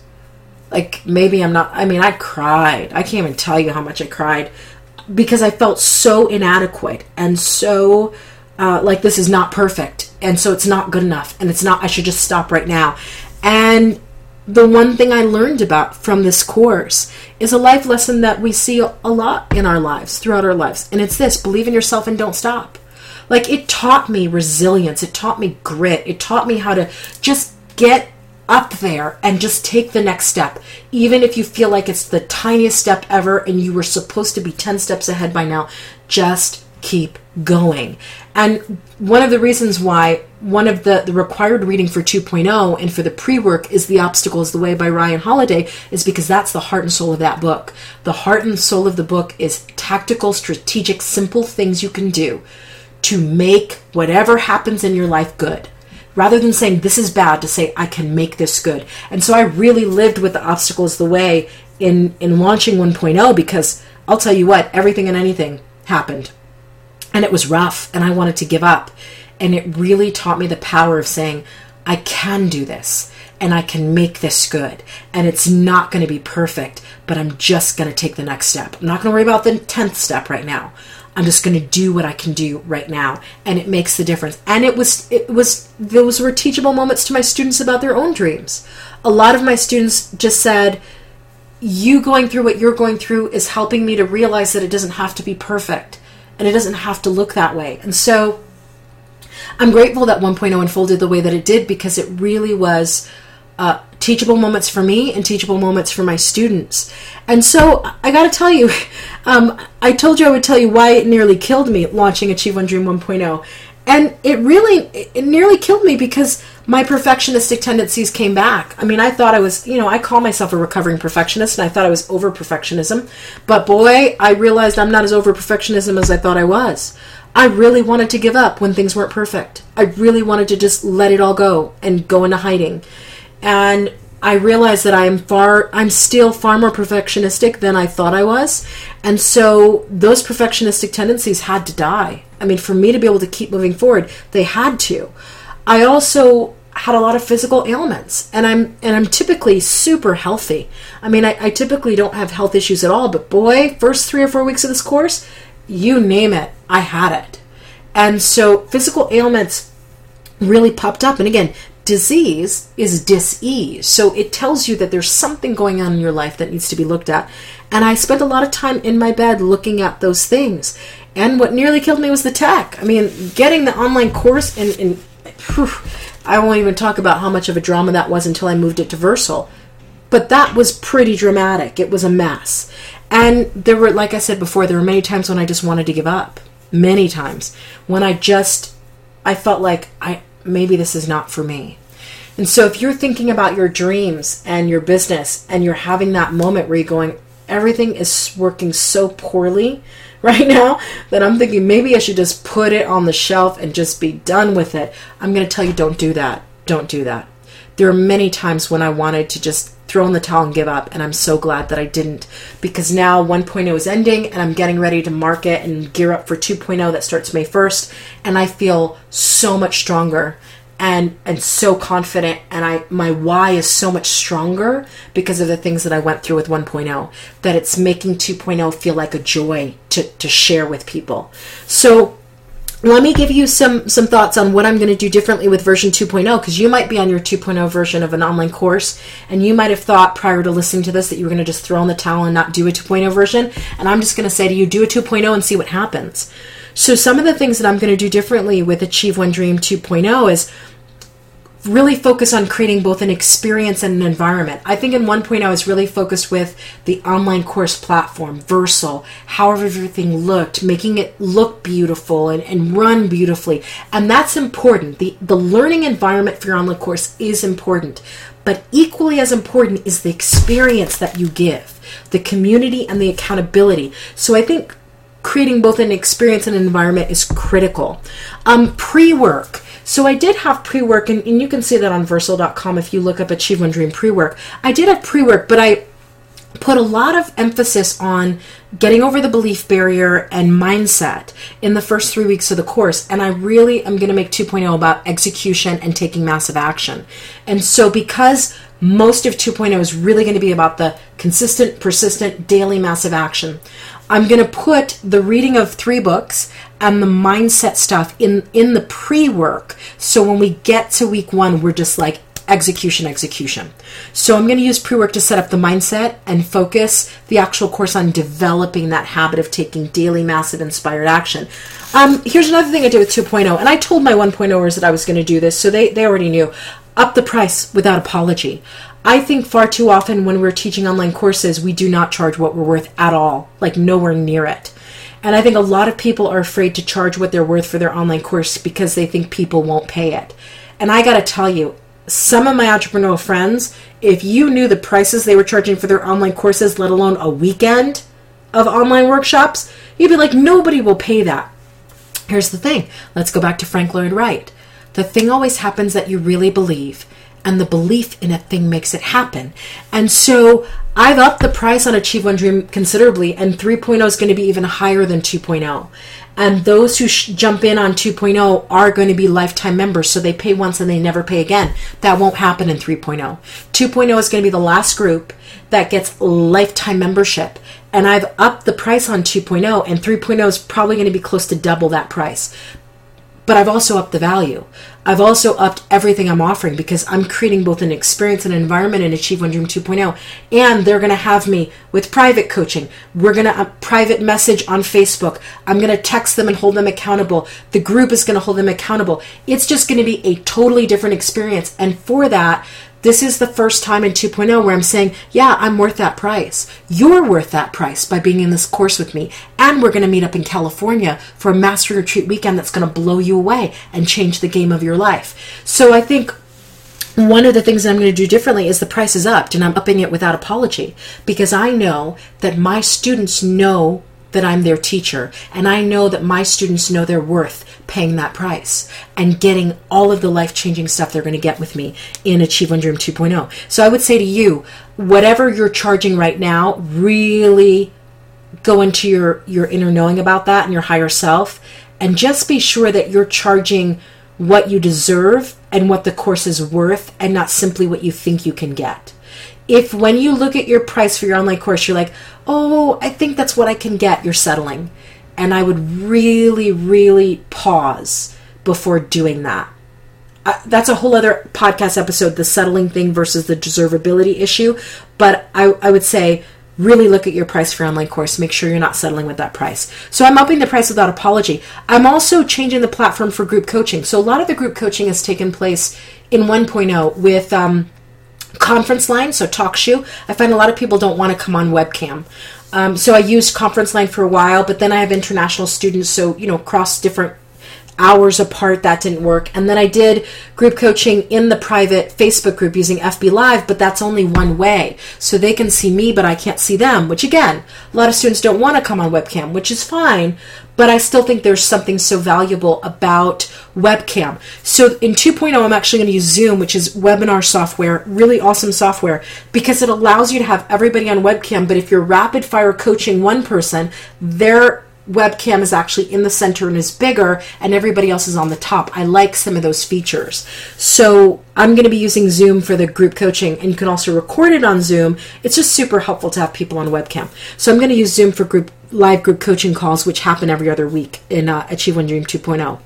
Like, maybe I'm not. I mean, I cried. I can't even tell you how much I cried because I felt so inadequate and so uh, like this is not perfect. And so it's not good enough, and it's not, I should just stop right now. And the one thing I learned about from this course is a life lesson that we see a lot in our lives, throughout our lives. And it's this, believe in yourself and don't stop. Like, it taught me resilience. It taught me grit. It taught me how to just get up there and just take the next step. Even if you feel like it's the tiniest step ever and you were supposed to be ten steps ahead by now, just keep going. And one of the reasons why one of the, the required reading for two point oh and for the pre-work is The Obstacle is the Way by Ryan Holiday is because that's the heart and soul of that book. The heart and soul of the book is tactical, strategic, simple things you can do to make whatever happens in your life good. Rather than saying this is bad, to say I can make this good. And so I really lived with The Obstacle is the Way in, in launching one point oh because I'll tell you what, everything and anything happened. And it was rough and I wanted to give up. And it really taught me the power of saying, I can do this and I can make this good. And it's not going to be perfect, but I'm just going to take the next step. I'm not going to worry about the tenth step right now. I'm just going to do what I can do right now. And it makes the difference. And it was, it was, those were teachable moments to my students about their own dreams. A lot of my students just said, you going through what you're going through is helping me to realize that it doesn't have to be perfect and it doesn't have to look that way. And so I'm grateful that one point oh unfolded the way that it did because it really was uh, teachable moments for me and teachable moments for my students. And so I got to tell you, um, I told you I would tell you why it nearly killed me launching Achieve One Dream one point oh. And it really, it nearly killed me because my perfectionistic tendencies came back. I mean, I thought I was, you know, I call myself a recovering perfectionist and I thought I was over perfectionism, but boy, I realized I'm not as over perfectionism as I thought I was. I really wanted to give up when things weren't perfect. I really wanted to just let it all go and go into hiding. And I realized that I'm far, I'm still far more perfectionistic than I thought I was. And so those perfectionistic tendencies had to die. I mean, for me to be able to keep moving forward, they had to. I also had a lot of physical ailments, and I'm and I'm typically super healthy. I mean, I, I typically don't have health issues at all, but boy, first three or four weeks of this course, you name it, I had it. And so physical ailments really popped up. And again, disease is dis-ease. So it tells you that there's something going on in your life that needs to be looked at. And I spent a lot of time in my bed looking at those things. And what nearly killed me was the tech. I mean, getting the online course, and, and whew, I won't even talk about how much of a drama that was until I moved it to Versal. But that was pretty dramatic. It was a mess. And there were, like I said before, there were many times when I just wanted to give up. Many times. When I just, I felt like, I maybe this is not for me. And so if you're thinking about your dreams and your business and you're having that moment where you're going, everything is working so poorly right now that I'm thinking maybe I should just put it on the shelf and just be done with it. I'm going to tell you, don't do that. Don't do that. There are many times when I wanted to just throw in the towel and give up, and I'm so glad that I didn't, because now one point oh is ending and I'm getting ready to market and gear up for two point oh that starts May first, and I feel so much stronger and and so confident, and I my why is so much stronger because of the things that I went through with one point oh, that it's making two point oh feel like a joy to, to share with people. So let me give you some, some thoughts on what I'm going to do differently with version two point oh, because you might be on your two point oh version of an online course, and you might have thought prior to listening to this that you were going to just throw in the towel and not do a two point oh version, and I'm just going to say to you, do a two point oh and see what happens. So some of the things that I'm going to do differently with Achieve One Dream two point oh is really focus on creating both an experience and an environment. I think in one point oh I was really focused with the online course platform, Versal, how everything looked, making it look beautiful and, and run beautifully. And that's important. The, the learning environment for your online course is important. But equally as important is the experience that you give, the community and the accountability. So I think creating both an experience and an environment is critical. Um, pre-work. So I did have pre-work, and, and you can see that on Versal dot com if you look up Achieve One Dream pre-work. I did have pre-work, but I put a lot of emphasis on getting over the belief barrier and mindset in the first three weeks of the course, and I really am going to make two point oh about execution and taking massive action. And so because most of two point oh is really going to be about the consistent, persistent, daily massive action, I'm going to put the reading of three books and the mindset stuff in, in the pre-work. So when we get to week one, we're just like execution, execution. So I'm going to use pre-work to set up the mindset and focus the actual course on developing that habit of taking daily massive inspired action. Um, here's another thing I did with two point oh. And I told my one point ohers that I was going to do this, so they, they already knew. Up the price without apology. I think far too often when we're teaching online courses, we do not charge what we're worth at all, like nowhere near it. And I think a lot of people are afraid to charge what they're worth for their online course because they think people won't pay it. And I got to tell you, some of my entrepreneurial friends, if you knew the prices they were charging for their online courses, let alone a weekend of online workshops, you'd be like, nobody will pay that. Here's the thing. Let's go back to Frank Lloyd Wright. The thing always happens that you really believe, and the belief in a thing makes it happen. And so I've upped the price on Achieve One Dream considerably, and three point oh is going to be even higher than two point oh. And those who sh- jump in on two point oh are going to be lifetime members, so they pay once and they never pay again. That won't happen in three point oh. two point oh is going to be the last group that gets lifetime membership. And I've upped the price on two point oh, and three point oh is probably going to be close to double that price. But I've also upped the value. I've also upped everything I'm offering because I'm creating both an experience and an environment in Achieve One Dream two point oh. And they're going to have me with private coaching. We're going to uh, private message on Facebook. I'm going to text them and hold them accountable. The group is going to hold them accountable. It's just going to be a totally different experience. And for that, this is the first time in two point oh where I'm saying, yeah, I'm worth that price. You're worth that price by being in this course with me. And we're going to meet up in California for a master retreat weekend that's going to blow you away and change the game of your life. So I think one of the things that I'm going to do differently is the price is upped, and I'm upping it without apology because I know that my students know that I'm their teacher, and I know that my students know their worth paying that price and getting all of the life-changing stuff they're going to get with me in Achieve One Dream two point oh. So I would say to you, whatever you're charging right now, really go into your, your inner knowing about that and your higher self, and just be sure that you're charging what you deserve and what the course is worth and not simply what you think you can get. If when you look at your price for your online course, you're like, oh, I think that's what I can get, you're settling. And I would really, really pause before doing that. Uh, that's a whole other podcast episode, the settling thing versus the deservability issue. But I, I would say really look at your price for your online course. Make sure you're not settling with that price. So I'm upping the price without apology. I'm also changing the platform for group coaching. So a lot of the group coaching has taken place in one point oh with um, Conference Line, so TalkShoe. I find a lot of people don't want to come on webcam. Um, so I used Conference Line for a while, but then I have international students, so, you know, cross different hours apart, that didn't work. And then I did group coaching in the private Facebook group using F B Live, but that's only one way. So they can see me, but I can't see them, which again, a lot of students don't want to come on webcam, which is fine, but I still think there's something so valuable about webcam. So in two point oh, I'm actually going to use Zoom, which is webinar software, really awesome software, because it allows you to have everybody on webcam, but if you're rapid fire coaching one person, they're webcam is actually in the center and is bigger, and everybody else is on the top. I like some of those features. So I'm going to be using Zoom for the group coaching, and you can also record it on Zoom. It's just super helpful to have people on webcam. So I'm going to use Zoom for group live group coaching calls, which happen every other week in uh, Achieve One Dream two point oh.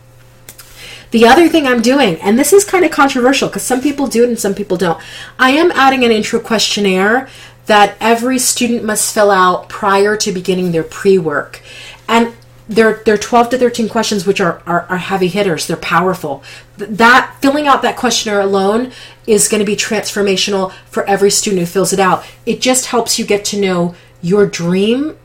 The other thing I'm doing, and this is kind of controversial because some people do it and some people don't, I am adding an intro questionnaire that every student must fill out prior to beginning their pre-work. And they're, they're twelve to thirteen questions, which are, are, are heavy hitters. They're powerful. That filling out that questionnaire alone is going to be transformational for every student who fills it out. It just helps you get to know your dream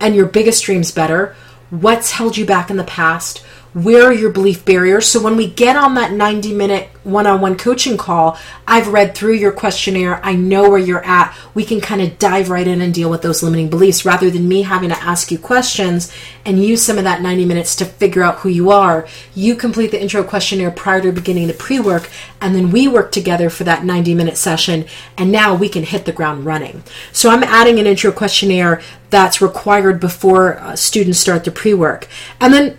and your biggest dreams better, what's held you back in the past, where are your belief barriers. So when we get on that ninety-minute one-on-one coaching call, I've read through your questionnaire. I know where you're at. We can kind of dive right in and deal with those limiting beliefs rather than me having to ask you questions and use some of that ninety minutes to figure out who you are. You complete the intro questionnaire prior to beginning the pre-work, and then we work together for that ninety-minute session, and now we can hit the ground running. So I'm adding an intro questionnaire that's required before uh, students start the pre-work. And then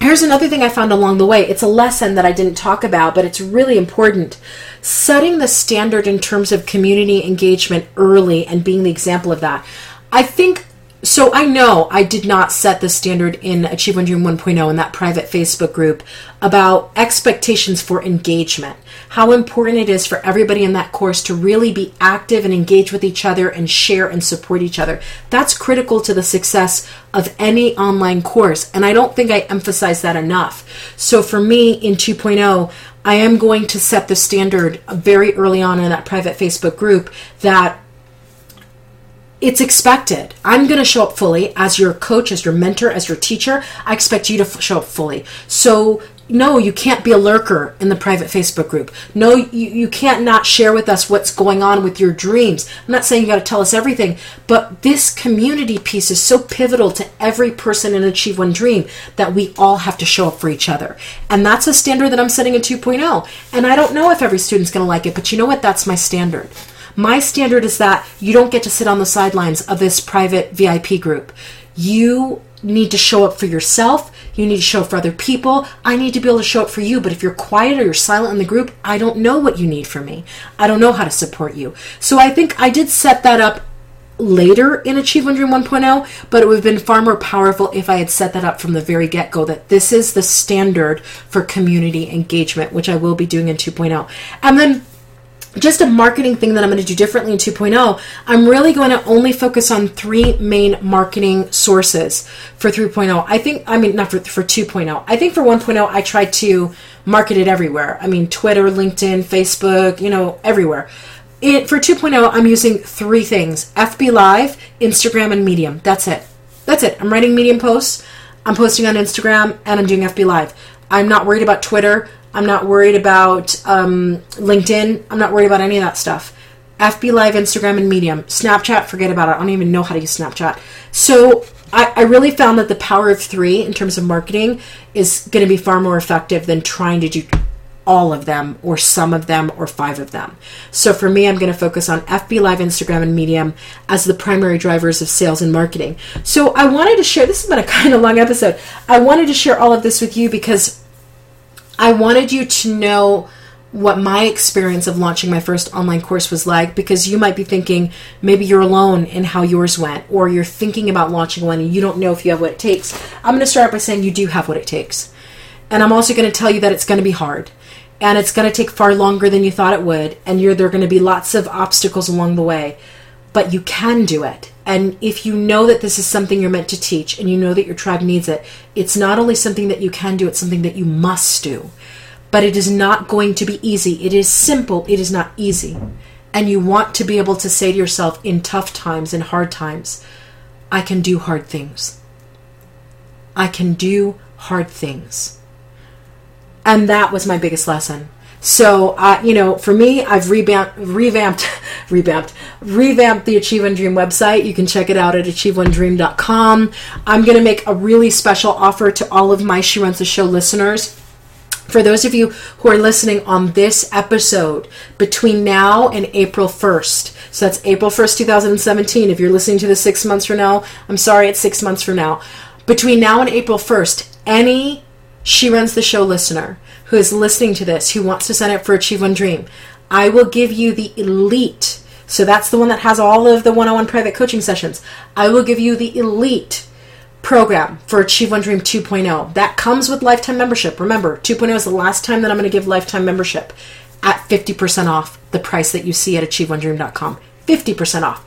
here's another thing I found along the way. It's a lesson that I didn't talk about, but it's really important. Setting the standard in terms of community engagement early and being the example of that. I think, so I know I did not set the standard in Achieve One Dream one point oh in that private Facebook group about expectations for engagement, how important it is for everybody in that course to really be active and engage with each other and share and support each other. That's critical to the success of any online course, and I don't think I emphasize that enough. So for me in two point oh, I am going to set the standard very early on in that private Facebook group that it's expected. I'm going to show up fully as your coach, as your mentor, as your teacher. I expect you to f- show up fully. So no, you can't be a lurker in the private Facebook group. No, you, you can't not share with us what's going on with your dreams. I'm not saying you got to tell us everything, but this community piece is so pivotal to every person in Achieve One Dream that we all have to show up for each other. And that's a standard that I'm setting in two point oh. And I don't know if every student's going to like it, but you know what? That's my standard. My standard is that you don't get to sit on the sidelines of this private V I P group. You need to show up for yourself. You need to show up for other people. I need to be able to show up for you. But if you're quiet or you're silent in the group, I don't know what you need from me. I don't know how to support you. So I think I did set that up later in Achieve One Dream one point oh, but it would have been far more powerful if I had set that up from the very get-go, that this is the standard for community engagement, which I will be doing in two point oh. And then just a marketing thing that I'm going to do differently in two point oh, I'm really going to only focus on three main marketing sources for three point oh. I think, I mean, not for, for two point oh. I think for one point oh, I tried to market it everywhere. I mean, Twitter, LinkedIn, Facebook, you know, everywhere. It, for two point oh, I'm using three things: F B Live, Instagram, and Medium. That's it. That's it. I'm writing Medium posts, I'm posting on Instagram, and I'm doing F B Live. I'm not worried about Twitter. I'm not worried about um, LinkedIn. I'm not worried about any of that stuff. F B Live, Instagram, and Medium. Snapchat, forget about it. I don't even know how to use Snapchat. So I, I really found that the power of three in terms of marketing is going to be far more effective than trying to do all of them or some of them or five of them. So for me, I'm going to focus on F B Live, Instagram, and Medium as the primary drivers of sales and marketing. So I wanted to share, this has been a kind of long episode. I wanted to share all of this with you because I wanted you to know what my experience of launching my first online course was like, because you might be thinking maybe you're alone in how yours went, or you're thinking about launching one and you don't know if you have what it takes. I'm going to start by saying you do have what it takes. And I'm also going to tell you that it's going to be hard, and it's going to take far longer than you thought it would, and you're, there are going to be lots of obstacles along the way, but you can do it. And if you know that this is something you're meant to teach, and you know that your tribe needs it, it's not only something that you can do, it's something that you must do. But it is not going to be easy. It is simple. It is not easy. And you want to be able to say to yourself in tough times, in hard times, I can do hard things. I can do hard things. And that was my biggest lesson. So, uh, you know, for me, I've revamped, revamped, revamped, revamped the Achieve One Dream website. You can check it out at achieve one dream dot com. I'm going to make a really special offer to all of my She Runs the Show listeners. For those of you who are listening on this episode, between now and April first, so that's April first, twenty seventeen. If you're listening to this six months from now, I'm sorry, it's six months from now. Between now and April first, any She Runs the Show listener who is listening to this, who wants to sign up for Achieve One Dream, I will give you the elite. So that's the one that has all of the one-on-one private coaching sessions. I will give you the elite program for Achieve One Dream two point oh. That comes with lifetime membership. Remember, two point oh is the last time that I'm going to give lifetime membership at fifty percent off the price that you see at achieve one dream dot com. fifty percent off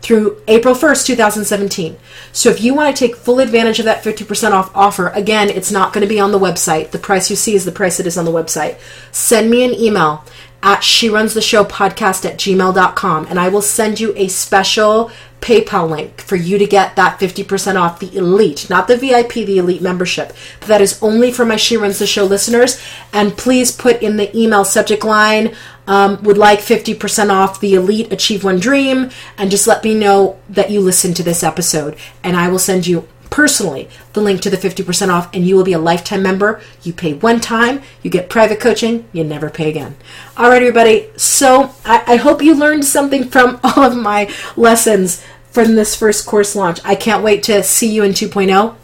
through April first, twenty seventeen. So if you want to take full advantage of that fifty percent off offer, again, it's not going to be on the website. The price you see is the price it is on the website. Send me an email at she runs the show podcast at gmail dot com, and I will send you a special PayPal link for you to get that fifty percent off the elite, not the V I P, the elite membership. But that is only for my She Runs the Show listeners. And please put in the email subject line, um, would like fifty percent off the elite Achieve One Dream, and just let me know that you listened to this episode, and I will send you personally the link to the fifty percent off, and you will be a lifetime member. You pay one time, you get private coaching, you never pay again. All right, everybody. So I, I hope you learned something from all of my lessons from this first course launch. I can't wait to see you in two point oh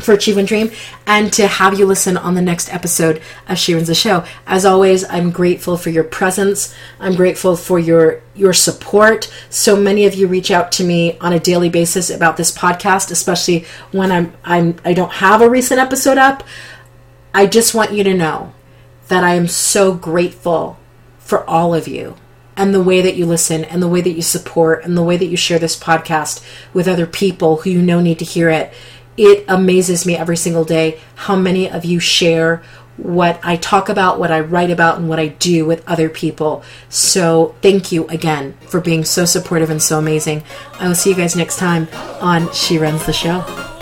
for Achieve One Dream, and to have you listen on the next episode of She Runs the Show. As always, I'm grateful for your presence. I'm grateful for your your support. So many of you reach out to me on a daily basis about this podcast, especially when I'm I'm I don't have a recent episode up. I just want you to know that I am so grateful for all of you, and the way that you listen, and the way that you support, and the way that you share this podcast with other people who you know need to hear it. it amazes me every single day how many of you share what I talk about, what I write about, and what I do with other people. So thank you again for being so supportive and so amazing. I will see you guys next time on She Runs the Show.